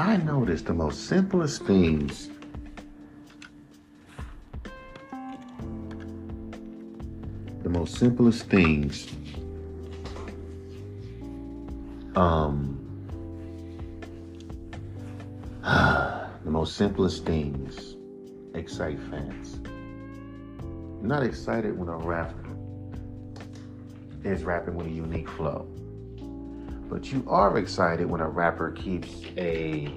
I notice the most simplest things. The most simplest things excite fans. You're not excited when a rapper is rapping with a unique flow, but you are excited when a rapper keeps a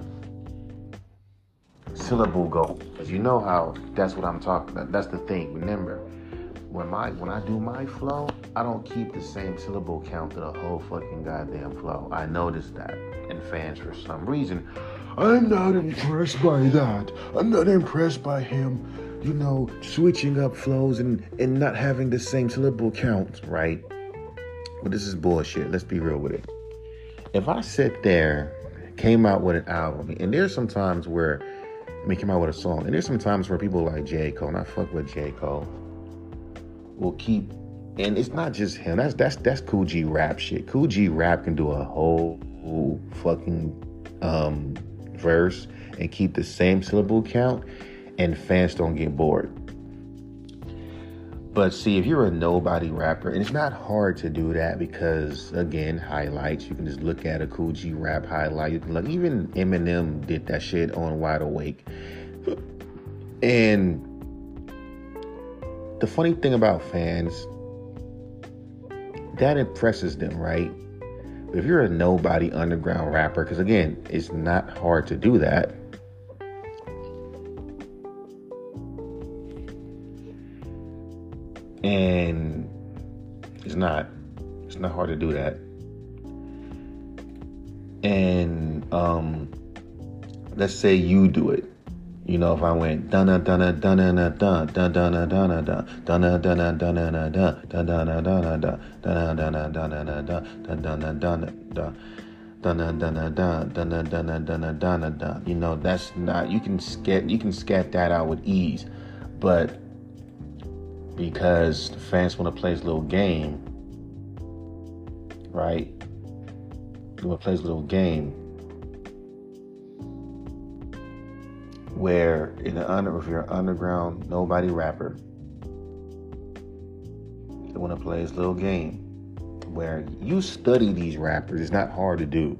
syllable going, because you know how that's what I'm talking about. That's the thing. Remember, when I do my flow, I don't keep the same syllable count to the whole fucking goddamn flow. I noticed that, and fans, for some reason, I'm not impressed by that. I'm not impressed by him, you know, switching up flows and not having the same syllable count, right? But this is bullshit. Let's be real with it. If I sit there, came out with an album, and there's some times where, I mean, came out with a song, and there's some times where people like J. Cole, and I fuck with J. Cole, will keep, and it's not just him. That's Kool G Rap shit. Kool G Rap can do a whole fucking verse and keep the same syllable count, and fans don't get bored. But see, if you're a nobody rapper, and it's not hard to do that because, again, highlights. You can just look at a Kool G Rap highlight. You can look, even Eminem did that shit on Wide Awake. And the funny thing about fans, that impresses them, right? If you're a nobody underground rapper, because again, it's not hard to do that, and it's not hard to do that, and let's say you do it. You know, if I went dana dana dana dana dana dana dana dana dana dana dana dana dana dana dana dana dana dana dana dana dana dana dana dana dana dana dana dana, you know, that's not, you can scat that out with ease, but because the fans want to play his little game, right? They want to play his little game. Where if you're an underground nobody rapper, they want to play his little game where you study these rappers. It's not hard to do,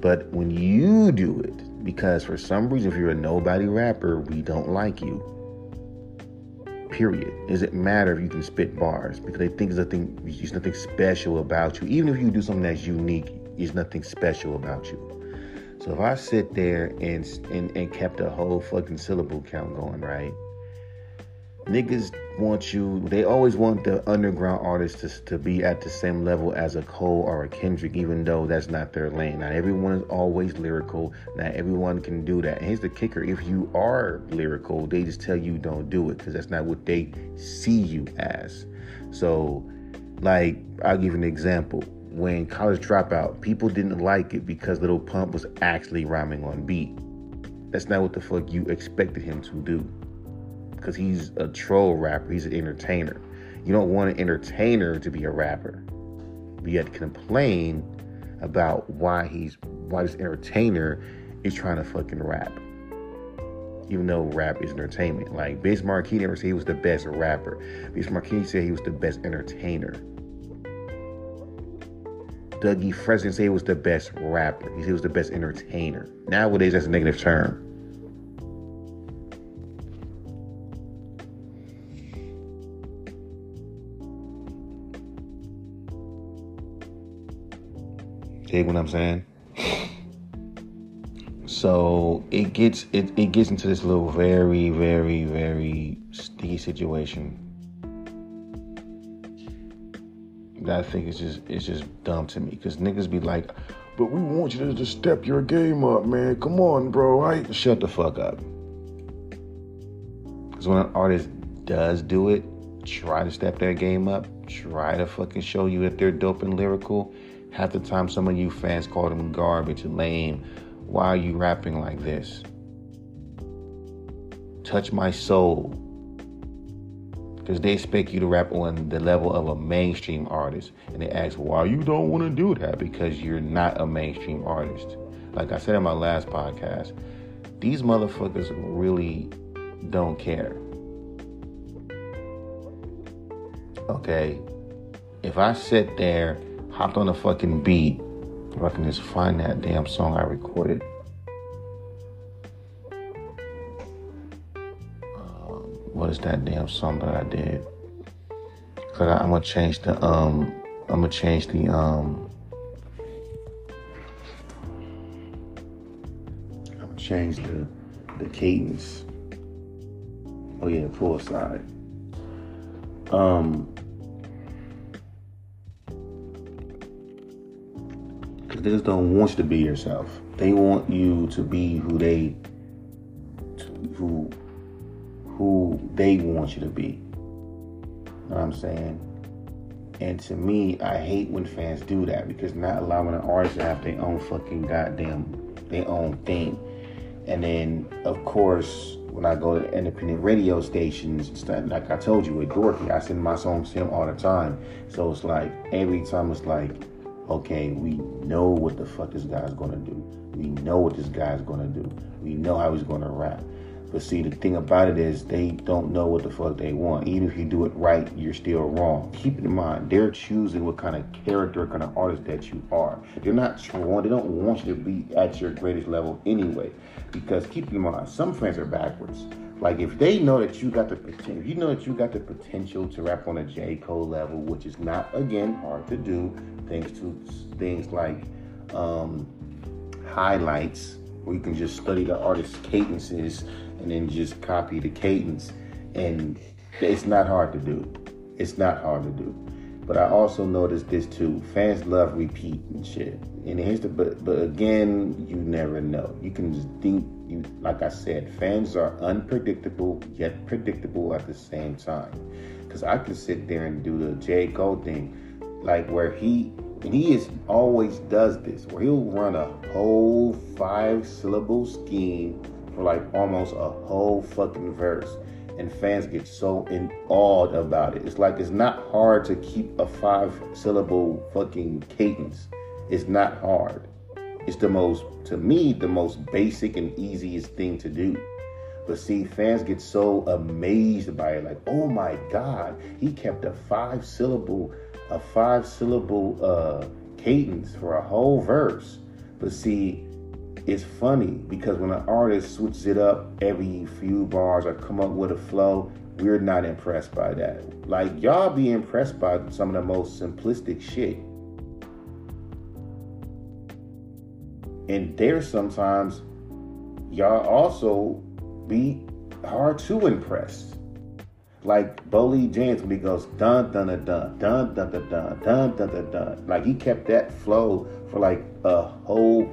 but when you do it, because for some reason, if you're a nobody rapper, we don't like you. Period. It doesn't matter if you can spit bars, because they think there's nothing special about you. Even if you do something that's unique, there's nothing special about you. So if I sit there and kept a whole fucking syllable count going, right? Niggas want you, they always want the underground artists to be at the same level as a Cole or a Kendrick, even though that's not their lane. Not everyone is always lyrical. Not everyone can do that. And here's the kicker. If you are lyrical, they just tell you don't do it because that's not what they see you as. So, like, I'll give you an example. When College Dropout, people didn't like it because Lil Pump was actually rhyming on beat. That's not what the fuck you expected him to do, because he's a troll rapper. He's an entertainer. You don't want an entertainer to be a rapper. But you have to complain about why this entertainer is trying to fucking rap, even though rap is entertainment. Like, Biz Markie never said he was the best rapper. Biz Markie said he was the best entertainer. Dougie Fresh didn't say he was the best rapper. He said he was the best entertainer. Nowadays, that's a negative term. Dig what I'm saying? So it gets into this little very, very, very sticky situation. I think it's just dumb to me, because niggas be like, but we want you to just step your game up, man. Come on, bro. Right? Shut the fuck up. Because when an artist does do it, try to step their game up, try to fucking show you that they're dope and lyrical, half the time some of you fans call them garbage, lame. Why are you rapping like this? Touch my soul. Because they expect you to rap on the level of a mainstream artist. And they ask why you don't want to do that, because you're not a mainstream artist. Like I said in my last podcast, these motherfuckers really don't care. Okay, if I sit there, hopped on a fucking beat, if I can just find that damn song I recorded. What is that damn song that I did? Cause I'm gonna change the I'm gonna change the cadence. Oh yeah, full side. Cause they just don't want you to be yourself. They want you to be who they want you to be. You know what I'm saying? And to me, I hate when fans do that, because not allowing an artist to have their own fucking goddamn, their own thing. And then, of course, when I go to independent radio stations and stuff, like I told you with Dorky, I send my songs to him all the time. So it's like, every time it's like, okay, we know what the fuck this guy's gonna do. We know what this guy's gonna do. We know how he's gonna rap. But see, the thing about it is they don't know what the fuck they want. Even if you do it right, you're still wrong. Keep in mind, they're choosing what kind of character, kind of artist that you are. They're not trying. They don't want you to be at your greatest level anyway. Because keep in mind, some fans are backwards. Like if they know that you got the potential, if you know that you got the potential to rap on a J. Cole level, which is not, again, hard to do, thanks to things like highlights, where you can just study the artist's cadences and then just copy the cadence. And it's not hard to do. It's not hard to do. But I also noticed this too. Fans love repeat and shit. And here's the but again, you never know. You can just think, you, like I said, fans are unpredictable yet predictable at the same time. Because I can sit there and do the J. Cole thing, like where he always does this, where he'll run a whole 5-syllable scheme for like almost a whole fucking verse, and fans get so in awe about it. It's like, it's not hard to keep a 5-syllable fucking cadence. It's not hard. It's to me the most basic and easiest thing to do. But see, fans get so amazed by it, like, oh my god, he kept a five syllable cadence for a whole verse. But see, it's funny, because when an artist switches it up every few bars or come up with a flow, we're not impressed by that. Like, y'all be impressed by some of the most simplistic shit. And there sometimes y'all also be hard to impress. Like Boley James, when he goes dun dun dun dun dun dun dun dun dun dun dun, like he kept that flow for like the whole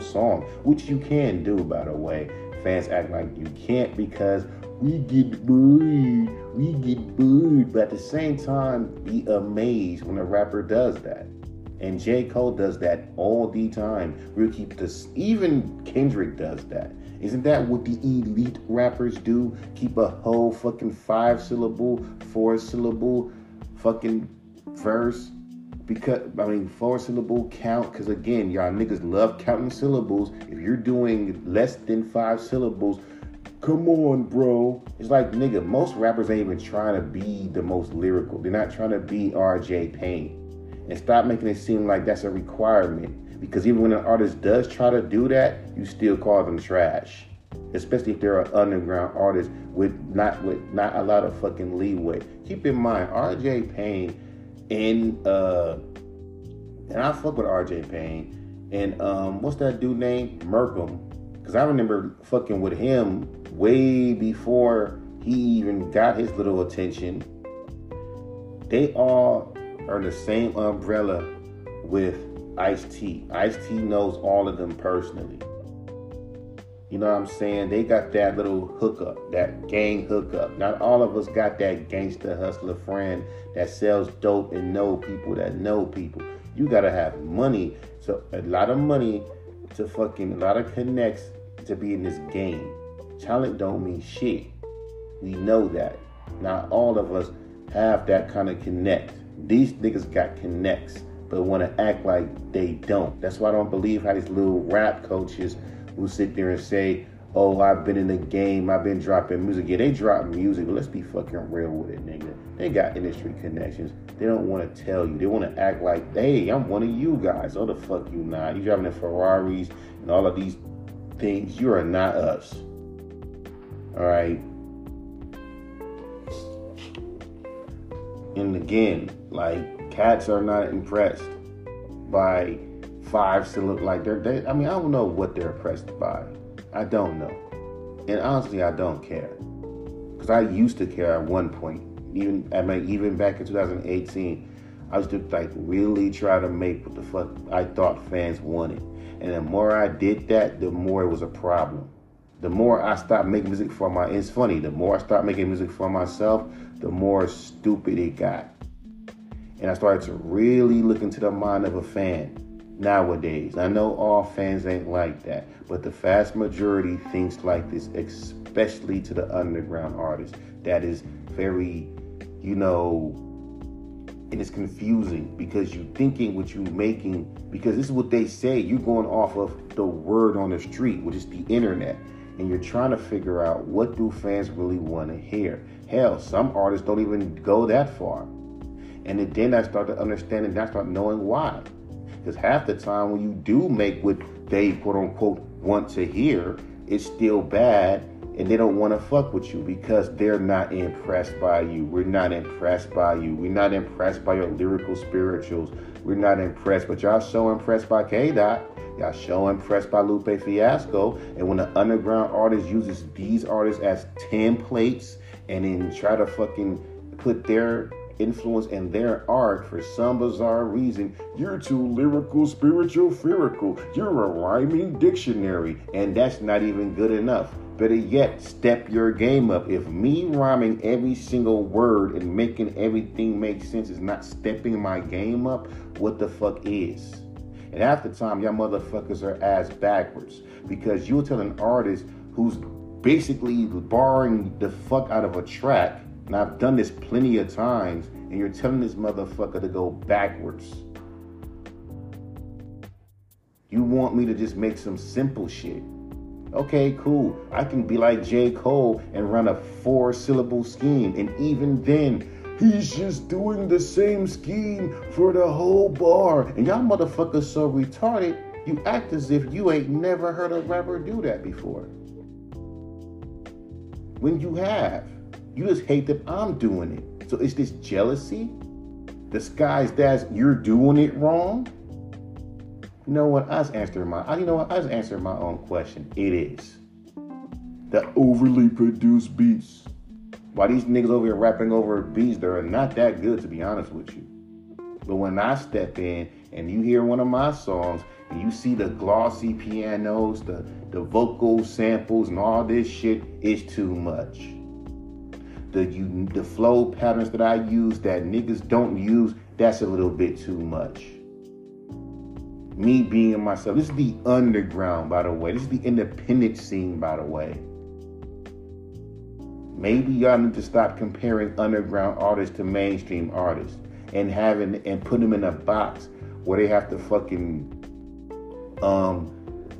song, which you can do, by the way. Fans act like you can't because we get booed, but at the same time, be amazed when a rapper does that. And J. Cole does that all the time. We'll keep this. Even Kendrick does that. Isn't that what the elite rappers do? Keep a whole fucking 4-syllable fucking verse. Because 4-syllable count. Because again, y'all niggas love counting syllables. If you're doing less than 5 syllables, come on, bro. It's like, nigga, most rappers ain't even trying to be the most lyrical. They're not trying to be R.J. Payne. And stop making it seem like that's a requirement. Because even when an artist does try to do that, you still call them trash. Especially if they're an underground artist with not a lot of fucking leeway. Keep in mind, RJ Payne and I fuck with RJ Payne and what's that dude name? Merkum. Because I remember fucking with him way before he even got his little attention. They all are the same umbrella with Ice-T. Ice-T knows all of them personally. You know what I'm saying? They got that little hookup, that gang hookup. Not all of us got that gangster hustler friend that sells dope and know people that know people. You gotta have money, so a lot of money to fucking, a lot of connects to be in this game. Talent don't mean shit. We know that. Not all of us have that kind of connect. These niggas got connects. but want to act like they don't. That's why I don't believe how these little rap coaches who sit there and say, oh, I've been in the game, I've been dropping music. Yeah, they drop music, but let's be fucking real with it, nigga. They got industry connections. They don't want to tell you. They want to act like, hey, I'm one of you guys. Oh, the fuck you not. You driving the Ferraris and all of these things. You are not us. All right? And again, like, cats are not impressed by fives to look like they're, I mean, I don't know what they're impressed by. I don't know. And honestly, I don't care. Because I used to care at one point. Even back in 2018, I used to, like, really try to make what the fuck I thought fans wanted. And the more I did that, the more it was a problem. The more I stopped making music for my... It's funny. The more I stopped making music for myself, the more stupid it got. And I started to really look into the mind of a fan. Nowadays, I know all fans ain't like that, but the vast majority thinks like this, especially to the underground artists. That is very, it is confusing because you thinking what you making, because this is what they say. You're going off of the word on the street, which is the internet, and you're trying to figure out what do fans really want to hear. Hell, some artists don't even go that far. And then I start to understand and I start knowing why. Because half the time when you do make what they quote-unquote want to hear, it's still bad, and they don't want to fuck with you because they're not impressed by you. We're not impressed by you. We're not impressed by your lyrical spirituals. We're not impressed. But y'all so impressed by K-Dot. Y'all so impressed by Lupe Fiasco. And when the underground artist uses these artists as templates and then try to fucking put their influence and their art for some bizarre reason, you're too lyrical, spiritual, spherical, you're a rhyming dictionary, and that's not even good enough. Better yet, step your game up. If me rhyming every single word and making everything make sense is not stepping my game up, what the fuck is? And half the time, y'all motherfuckers are ass backwards, because you'll tell an artist who's basically barring the fuck out of a track, and I've done this plenty of times, and you're telling this motherfucker to go backwards. You want me to just make some simple shit. Okay, cool. I can be like J. Cole and run a 4-syllable scheme. And even then, he's just doing the same scheme for the whole bar. And y'all motherfuckers so retarded, you act as if you ain't never heard a rapper do that before. When you have. You just hate that I'm doing it. So it's this jealousy disguised as you're doing it wrong. You know what? I just answered my own question. It is the overly produced beats. Why these niggas over here rapping over beats that are not that good, to be honest with you. But when I step in and you hear one of my songs and you see the glossy pianos, the vocal samples and all this shit, it's too much. The flow patterns that I use that niggas don't use, that's a little bit too much. Me being myself. This is the underground, by the way. This is the independent scene, by the way. Maybe y'all need to stop comparing underground artists to mainstream artists and put them in a box where they have to fucking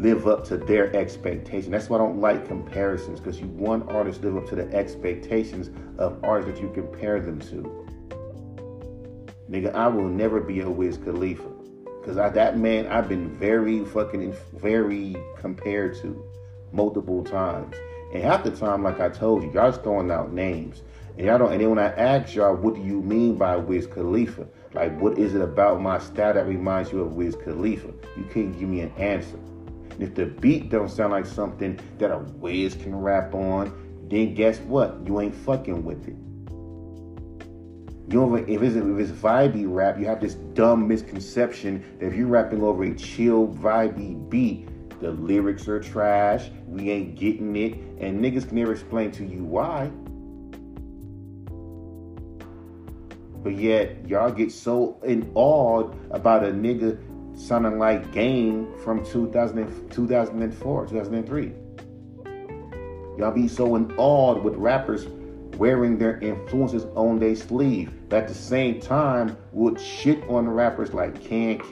live up to their expectation. That's why I don't like comparisons, because you want artists to live up to the expectations of artists that you compare them to. Nigga, I will never be a Wiz Khalifa, because that man I've been very fucking, very compared to multiple times. And half the time, like I told you, y'all just throwing out names. And then when I ask y'all, what do you mean by Wiz Khalifa? Like, what is it about my style that reminds you of Wiz Khalifa? You can't give me an answer. If the beat don't sound like something that a Wiz can rap on, then guess what? You ain't fucking with it. You know, if it's vibey rap, you have this dumb misconception that if you're rapping over a chill, vibey beat, the lyrics are trash, we ain't getting it, and niggas can never explain to you why. But yet, y'all get so in awe about a nigga sounding like Game from 2003. Y'all be so in awe with rappers wearing their influences on their sleeve, but at the same time would shit on rappers like Can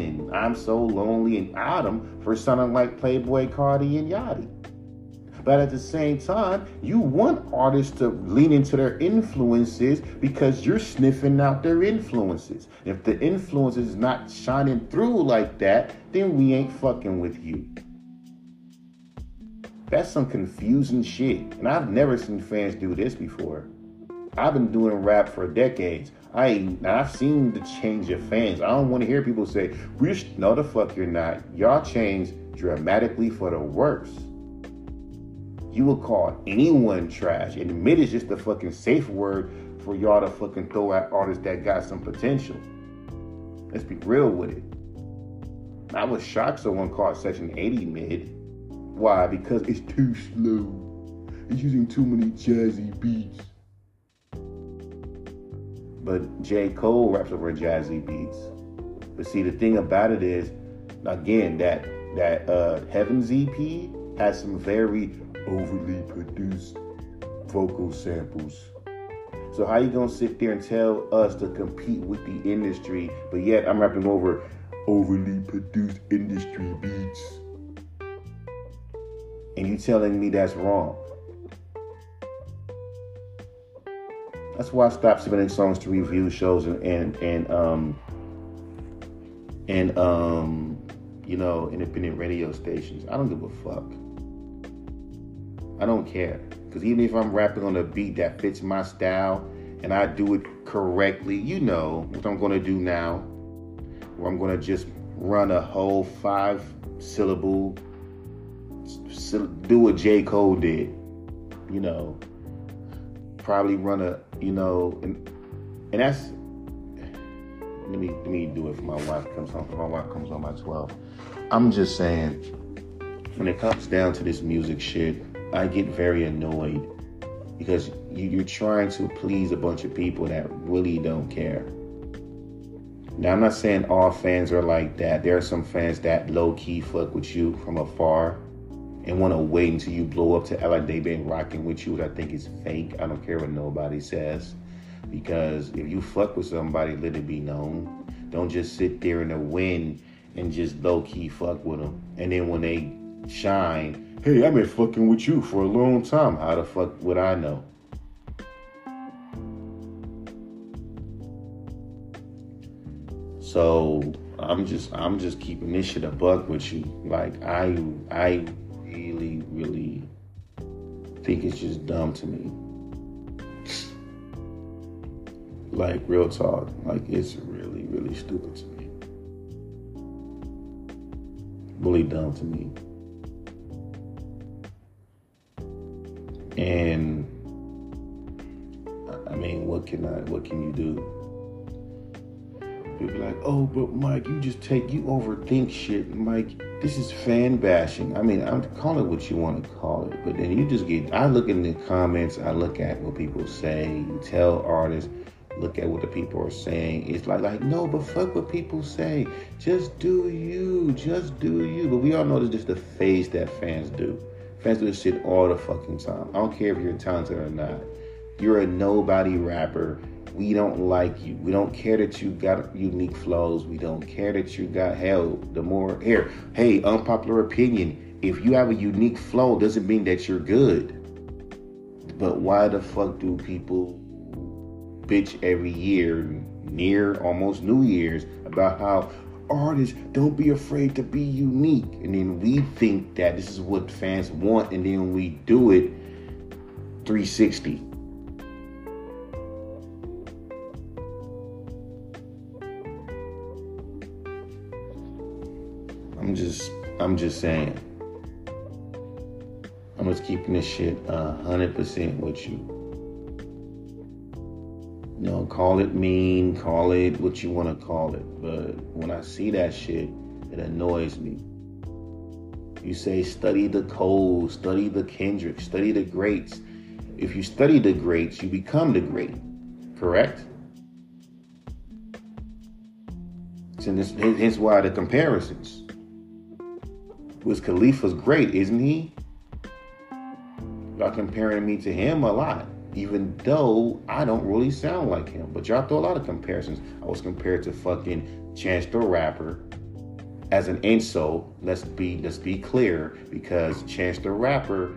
and I'm So Lonely and Autumn for sounding like Playboi Carti and Yachty. But at the same time, you want artists to lean into their influences because you're sniffing out their influences. If the influence is not shining through like that, then we ain't fucking with you. That's some confusing shit. And I've never seen fans do this before. I've been doing rap for decades. I've seen the change of fans. I don't want to hear people say, no, the fuck you're not. Y'all changed dramatically for the worse. You will call anyone trash. Admit is just the fucking safe word for y'all to fucking throw at artists that got some potential. Let's be real with it. I was shocked someone called Section 80 mid. Why? Because it's too slow. It's using too many jazzy beats. But J. Cole raps over jazzy beats. But see, the thing about it is, again, that Heaven's EP has some very overly produced vocal samples. So how you gonna sit there and tell us to compete with the industry, but yet I'm rapping over overly produced industry beats? And you telling me that's wrong? That's why I stopped submitting songs to review shows and you know, independent radio stations. I don't give a fuck. I don't care, because even if I'm rapping on a beat that fits my style and I do it correctly, you know what I'm going to do now, where I'm going to just run a whole 5-syllable, do what J. Cole did, you know, probably run a, you know, and that's, let me do it for my wife comes home, my wife comes home at 12. I'm just saying, when it comes down to this music shit, I get very annoyed because you're trying to please a bunch of people that really don't care. Now, I'm not saying all fans are like that. There are some fans that low-key fuck with you from afar and want to wait until you blow up to act like they've been rocking with you, which I think is fake. I don't care what nobody says, because if you fuck with somebody, let it be known. Don't just sit there in the wind and just low-key fuck with them. And then when they shine, hey, I've been fucking with you for a long time. How the fuck would I know? So I'm just keeping this shit a buck with you. Like I really think it's just dumb to me. Like real talk. Like it's really stupid to me. Really dumb to me. And I mean, what can you do? People be like, oh, but Mike, you overthink shit. Mike, this is fan bashing. I mean, I'm calling it what you want to call it, but then I look in the comments, I look at what people say, you tell artists, look at what the people are saying. It's like, no, but fuck what people say. Just do you. But we all know this is the phase that fans do. Fans do this shit all the fucking time. I don't care if you're talented or not. You're a nobody rapper. We don't like you. We don't care that you got unique flows. We don't care that you got hey, unpopular opinion. If you have a unique flow, doesn't mean that you're good. But why the fuck do people bitch every year, near almost New Year's, about how artists don't be afraid to be unique, and then we think that this is what fans want, and then we do it 360. I'm just saying, I'm just keeping this shit 100% with you. You know, call it mean, call it what you want to call it. But when I see that shit, it annoys me. You say, study the Cole, study the Kendrick, study the greats. If you study the greats, you become the great, correct? And hence why the comparisons. Wiz Khalifa's great, isn't he? Y'all comparing me to him a lot. even though I don't really sound like him. But y'all throw a lot of comparisons. I was compared to fucking Chance the Rapper as an insult. Let's be clear, because Chance the Rapper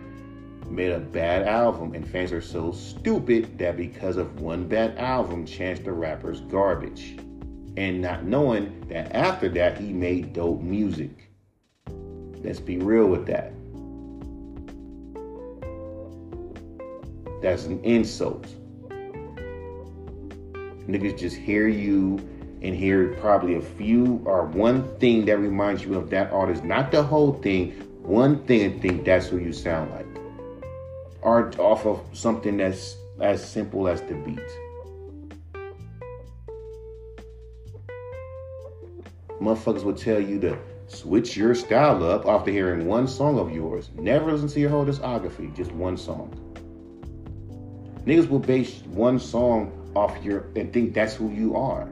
made a bad album, and fans are so stupid that because of one bad album, Chance the Rapper's garbage. And not knowing that after that, he made dope music. Let's be real with that. That's an insult. Niggas just hear you and hear probably a few or one thing that reminds you of that artist, not the whole thing, one thing, and think that's who you sound like. Or off of something that's as simple as the beat. Motherfuckers will tell you to switch your style up after hearing one song of yours. Never listen to your whole discography, just one song. Niggas will base one song off your and think that's who you are.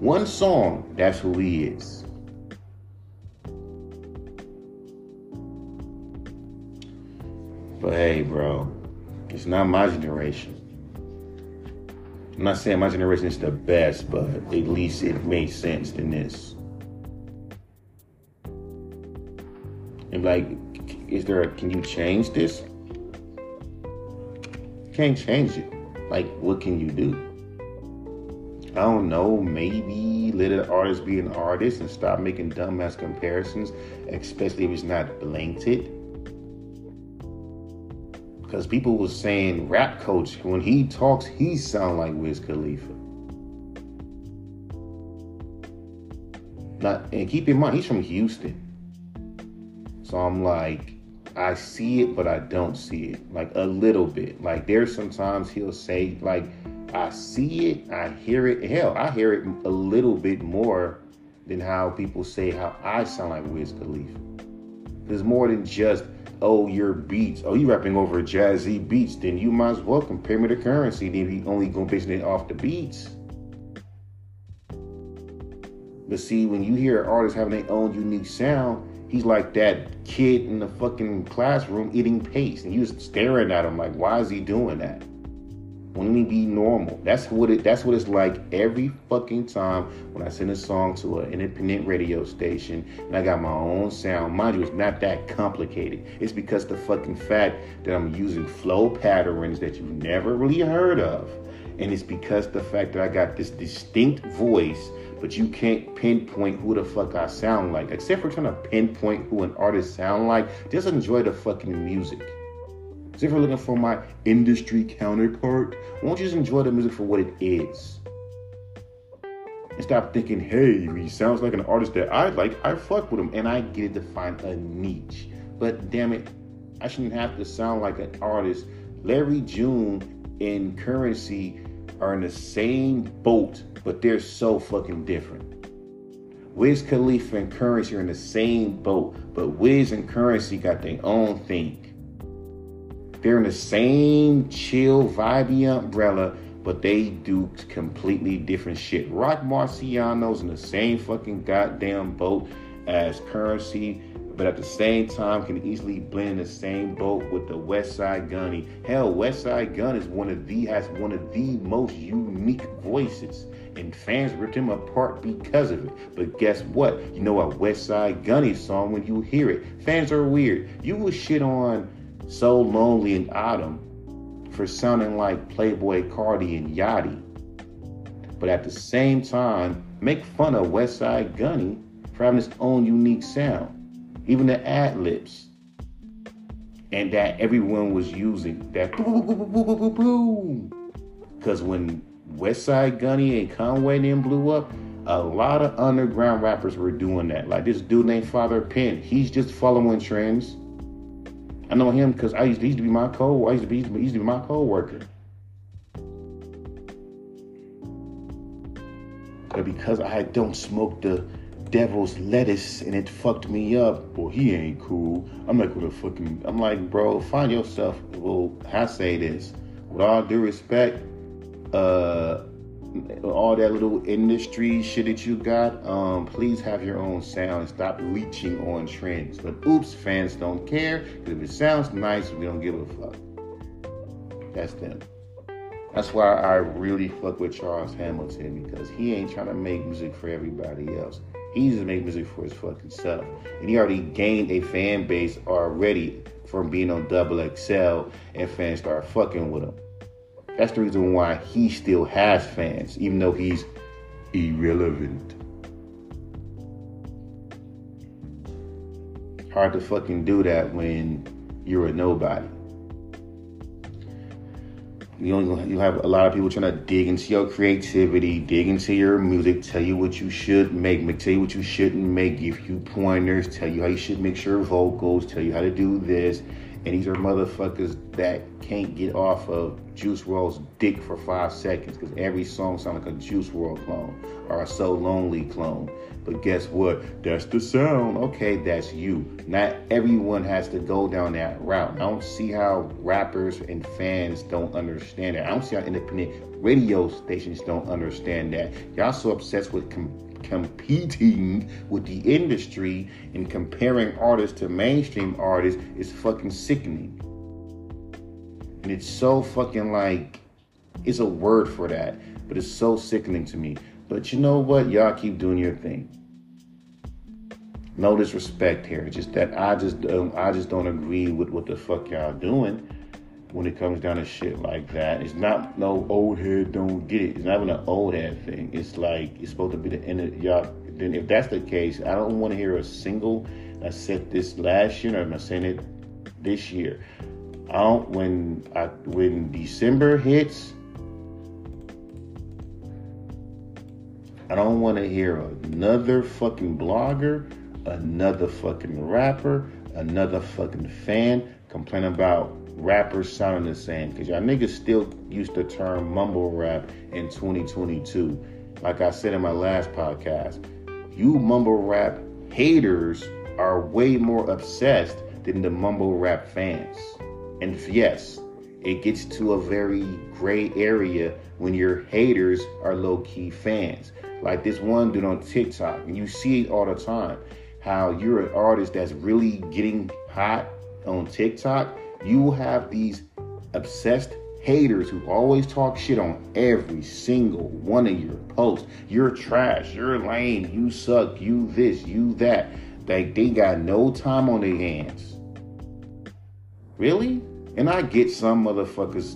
One song, that's who he is. But hey, bro, it's not my generation. I'm not saying my generation is the best, but at least it made sense than this. And like, can you change this? Can't change it. Like, what can you do? I don't know, maybe let an artist be an artist and stop making dumbass comparisons, especially if it's not blatant. Because people was saying Rap Coach, when he talks, he sound like Wiz Khalifa. And keep in mind, he's from Houston. So I'm like, I see it, but I don't see it. Like, a little bit. Like, there's sometimes he'll say, like, I see it, I hear it. Hell, I hear it a little bit more than how people say how I sound like Wiz Khalifa. There's more than just, oh, your beats. Oh, you rapping over jazzy beats. Then you might as well compare me to Currency. Then you only gonna base it off the beats. But see, when you hear artists having their own unique sound, he's like that kid in the fucking classroom eating paste. And you're staring at him like, why is he doing that? When he be normal. That's what it's like every fucking time when I send a song to an independent radio station and I got my own sound. Mind you, it's not that complicated. It's because the fucking fact that I'm using flow patterns that you've never really heard of. And it's because the fact that I got this distinct voice, but you can't pinpoint who the fuck I sound like. Except for trying to pinpoint who an artist sound like, just enjoy the fucking music. So if you're looking for my industry counterpart, won't you just enjoy the music for what it is? And stop thinking, hey, he sounds like an artist that I like, I fuck with him, and I get it to find a niche. But damn it, I shouldn't have to sound like an artist. Larry June and Currency are in the same boat, but they're so fucking different. Wiz Khalifa and Currency are in the same boat, but Wiz and Currency got their own thing. They're in the same chill, vibey umbrella, but they do completely different shit. Rock Marciano's in the same fucking goddamn boat as Currency, but at the same time can easily blend the same boat with the West Side Gunny. Hell, West Side Gun has one of the most unique voices, and fans ripped him apart because of it. But guess what? You know a West Side Gunny song when you hear it. Fans are weird. You will shit on So Lonely and Autumn for sounding like Playboi Carti and Yachty, but at the same time make fun of West Side Gunny for having his own unique sound, even the ad-libs, and that everyone was using that boom, boom, boom, boom, boom, boom, boom. Because when West Side Gunny and Conway then blew up, a lot of underground rappers were doing that. Like this dude named Father Penn, he's just following trends. I know him because he used to be my co-worker. But because I don't smoke the devil's lettuce and it fucked me up, well, he ain't cool. I'm like, bro, find yourself. Well, I say this with all due respect, all that little industry shit that you got, please have your own sound and stop leeching on trends. But oops, fans don't care. If it sounds nice, we don't give a fuck. That's them. That's why I really fuck with Charles Hamilton, because he ain't trying to make music for everybody else. He just make music for his fucking self. And he already gained a fan base already from being on XXL, and fans start fucking with him. That's the reason why he still has fans, even though he's irrelevant. Hard to fucking do that when you're a nobody. You have a lot of people trying to dig into your creativity, dig into your music, tell you what you should make, tell you what you shouldn't make, give you pointers, tell you how you should mix your vocals, tell you how to do this. And these are motherfuckers that can't get off of Juice WRLD's dick for 5 seconds, because every song sounds like a Juice WRLD clone or a So Lonely clone. But guess what? That's the sound. Okay, that's you. Not everyone has to go down that route. I don't see how rappers and fans don't understand that. I don't see how independent radio stations don't understand that. Y'all so obsessed with competing with the industry and comparing artists to mainstream artists is fucking sickening. And it's so fucking like, it's a word for that, but it's so sickening to me. But you know what? Y'all keep doing your thing. No disrespect here. It's just that I just don't agree with what the fuck y'all doing when it comes down to shit like that. It's not no old head don't get it. It's not even an old head thing. It's like, it's supposed to be the end of y'all. Then if that's the case, I don't want to hear a single. I said this last year, and I'm saying it this year. When December hits, I don't want to hear another fucking blogger, another fucking rapper, another fucking fan complain about rappers sounding the same, because y'all niggas still use the term mumble rap in 2022. Like I said in my last podcast, you mumble rap haters are way more obsessed than the mumble rap fans. And yes, it gets to a very gray area when your haters are low-key fans. Like this one dude on TikTok, and you see it all the time, how you're an artist that's really getting hot on TikTok. You have these obsessed haters who always talk shit on every single one of your posts. You're trash, you're lame, you suck, you this, you that. Like they got no time on their hands. Really? And I get some motherfuckers,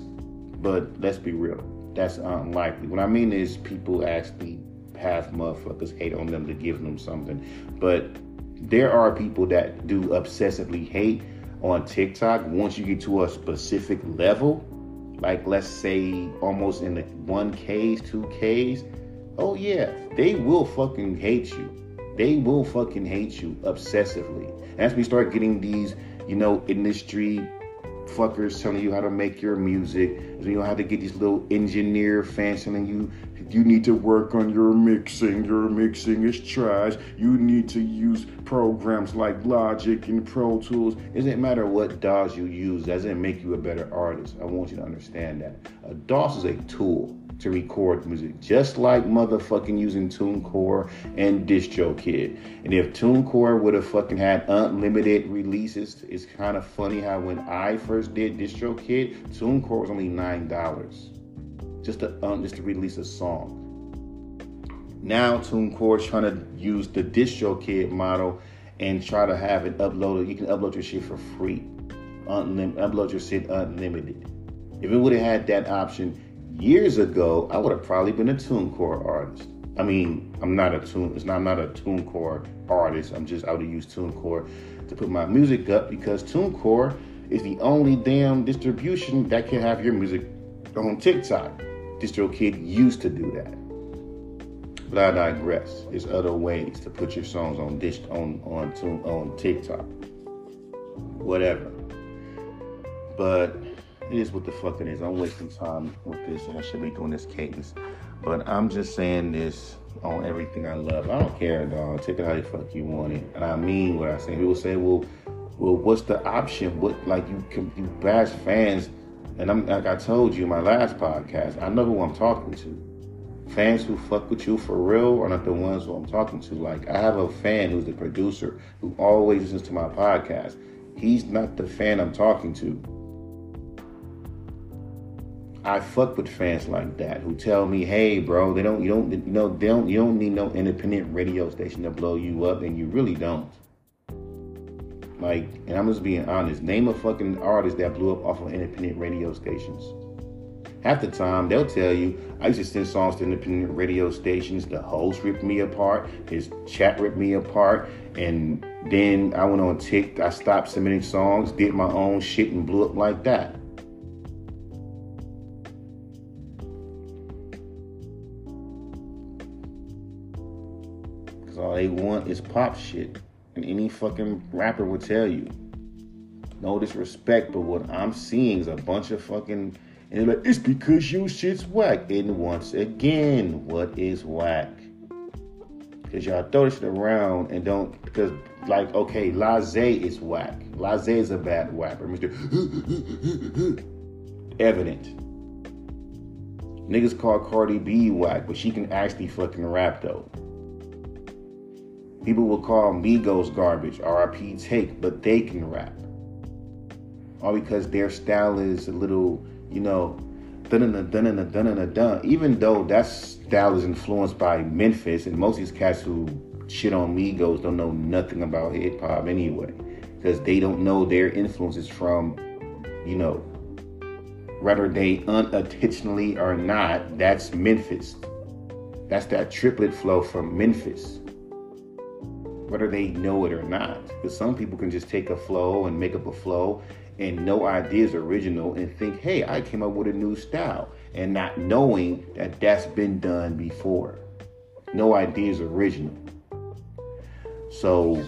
but let's be real, that's unlikely. What I mean is people actually have motherfuckers hate on them to give them something. But there are people that do obsessively hate on TikTok. Once you get to a specific level, like let's say almost in the 1Ks, 2Ks, oh yeah, they will fucking hate you. They will fucking hate you obsessively. And as we start getting these, industry fuckers telling you how to make your music, you know how to get these little engineer fans telling you need to work on your mixing is trash, you need to use programs like Logic and Pro Tools. It doesn't matter what DAWs you use, that doesn't make you a better artist. I want you to understand that a DAW is a tool to record music, just like motherfucking using TuneCore and DistroKid. And if TuneCore would have fucking had unlimited releases, it's kind of funny how when I first did DistroKid, TuneCore was only $9 just to release a song. Now TuneCore is trying to use the DistroKid model and try to have it uploaded. You can upload your shit for free, upload your shit unlimited. If it would have had that option years ago, I would have probably been a TuneCore artist. I mean, I'm not a TuneCore artist. I would have used TuneCore to put my music up, because TuneCore is the only damn distribution that can have your music on TikTok. DistroKid used to do that. But I digress. There's other ways to put your songs on TikTok. Whatever. But it is what the fuck it is. I'm wasting time with this, and I should be doing this cadence. But I'm just saying this on everything I love. I don't care, dog. Take it how the fuck you want it. And I mean what I say. People say, well, what's the option? What, like, you bash fans. And I'm, like I told you in my last podcast, I know who I'm talking to. Fans who fuck with you for real are not the ones who I'm talking to. Like, I have a fan who's the producer who always listens to my podcast. He's not the fan I'm talking to. I fuck with fans like that who tell me, "Hey, bro, you don't need no independent radio station to blow you up, and you really don't." Like, and I'm just being honest. Name a fucking artist that blew up off of independent radio stations. Half the time, they'll tell you, "I used to send songs to independent radio stations. The host ripped me apart. His chat ripped me apart, and then I went on TikTok. I stopped submitting songs, did my own shit, and blew up like that." All they want is pop shit, and any fucking rapper will tell you. No disrespect, but what I'm seeing is a bunch of fucking, and they're like, "It's because your shit's whack." And once again, what is whack? Because y'all throw this shit around and don't, because, like, okay, Lazé is whack. Lazé is a bad rapper. Mr. Evident. Niggas call Cardi B whack, but she can actually fucking rap, though. People will call Migos garbage, R.I.P. Take, but they can rap. All because their style is a little, you know, dun-dun-dun-dun-dun-dun-dun. Even though that style is influenced by Memphis, and most of these cats who shit on Migos don't know nothing about hip-hop anyway. Because they don't know their influences from, you know, whether they unintentionally or not, that's Memphis. That's that triplet flow from Memphis, whether they know it or not. Because some people can just take a flow and make up a flow and no idea is original and think, "Hey, I came up with a new style," and not knowing that that's been done before. No idea is original. So,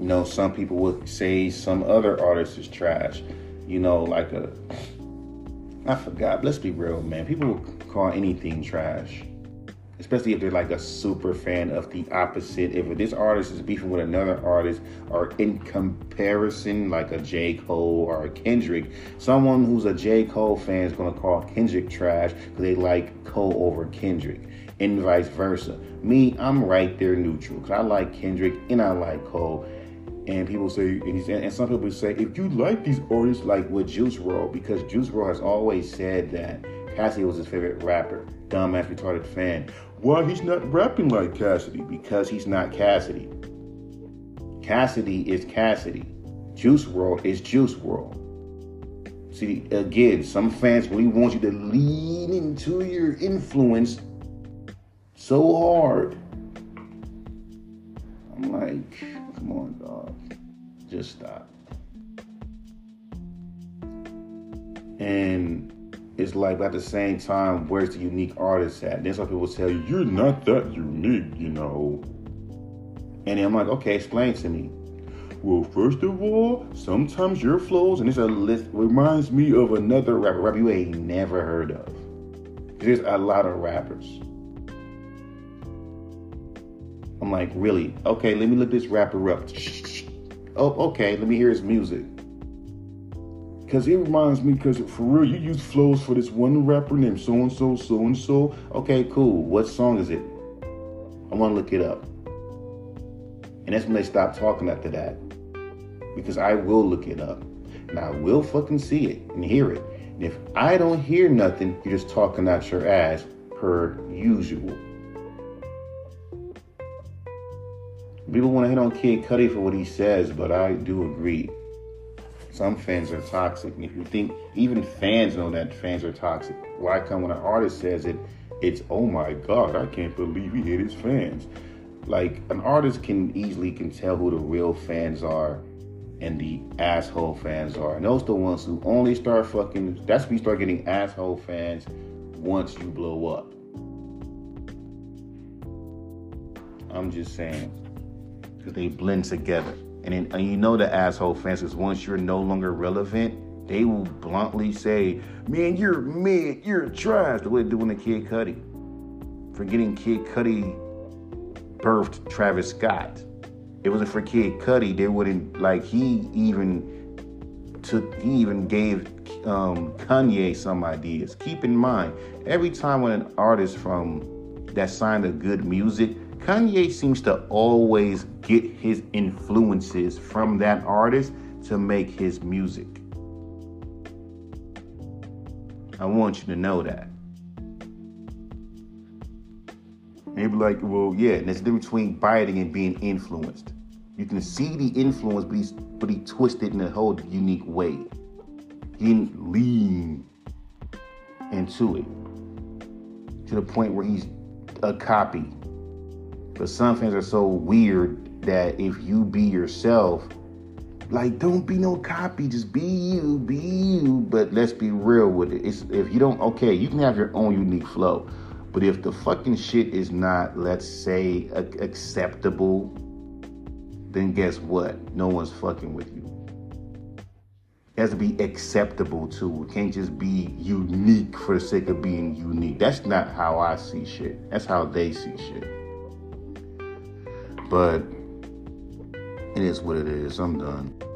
you know, some people would say some other artist is trash. You know, like I forgot, let's be real, man. People will call anything trash. Especially if they're like a super fan of the opposite. If this artist is beefing with another artist, or in comparison, like a J. Cole or a Kendrick, someone who's a J. Cole fan is going to call Kendrick trash because they like Cole over Kendrick, and vice versa. Me, I'm right there neutral because I like Kendrick and I like Cole. And people say, and some people say, if you like these artists, like with Juice WRLD, because Juice WRLD has always said that Cassidy was his favorite rapper. Dumbass retarded fan. Why he's not rapping like Cassidy? Because he's not Cassidy. Cassidy is Cassidy. Juice WRLD is Juice WRLD. See, again, some fans really want you to lean into your influence so hard. I'm like, come on, dog. Just stop. And it's like, at the same time, where's the unique artist at? Then some people tell you, "You're not that unique, you know." And then I'm like, okay, explain to me. Well, first of all, sometimes your flows, and it's a list, reminds me of another rapper you ain't never heard of. There's a lot of rappers. I'm like, really? Okay, let me look this rapper up. Oh, okay, let me hear his music. Because it reminds me, because for real, you use flows for this one rapper named so-and-so, so-and-so. Okay, cool. What song is it? I want to look it up. And that's when they stop talking after that. Because I will look it up. And I will fucking see it and hear it. And if I don't hear nothing, you're just talking out your ass per usual. People want to hit on Kid Cudi for what he says, but I do agree. Some fans are toxic, and if you think even fans know that fans are toxic, why come when an artist says it, it's, "Oh my God, I can't believe he hit his fans." Like, an artist can easily tell who the real fans are and the asshole fans are. And those the ones who only start fucking, that's when you start getting asshole fans once you blow up. I'm just saying, because they blend together. And you know the asshole fans, because once you're no longer relevant, they will bluntly say, "Man, you're mid, you're trash," the way they're doing the Kid Cudi. Forgetting Kid Cudi birthed Travis Scott. If it wasn't for Kid Cudi, they wouldn't, like, he even gave Kanye some ideas. Keep in mind, every time when an artist from that signed a good music, Kanye seems to always get his influences from that artist to make his music. I want you to know that. Maybe like, well, yeah, there's a difference between biting and being influenced. You can see the influence, but he twisted in a whole unique way. He didn't lean into it to the point where he's a copy. But some things are so weird that if you be yourself, like, don't be no copy, just be you, but let's be real with it. If you don't, okay, you can have your own unique flow, but if the fucking shit is not, let's say, acceptable, then guess what? No one's fucking with you. It has to be acceptable too. It can't just be unique for the sake of being unique. That's not how I see shit. That's how they see shit. But it is what it is. I'm done.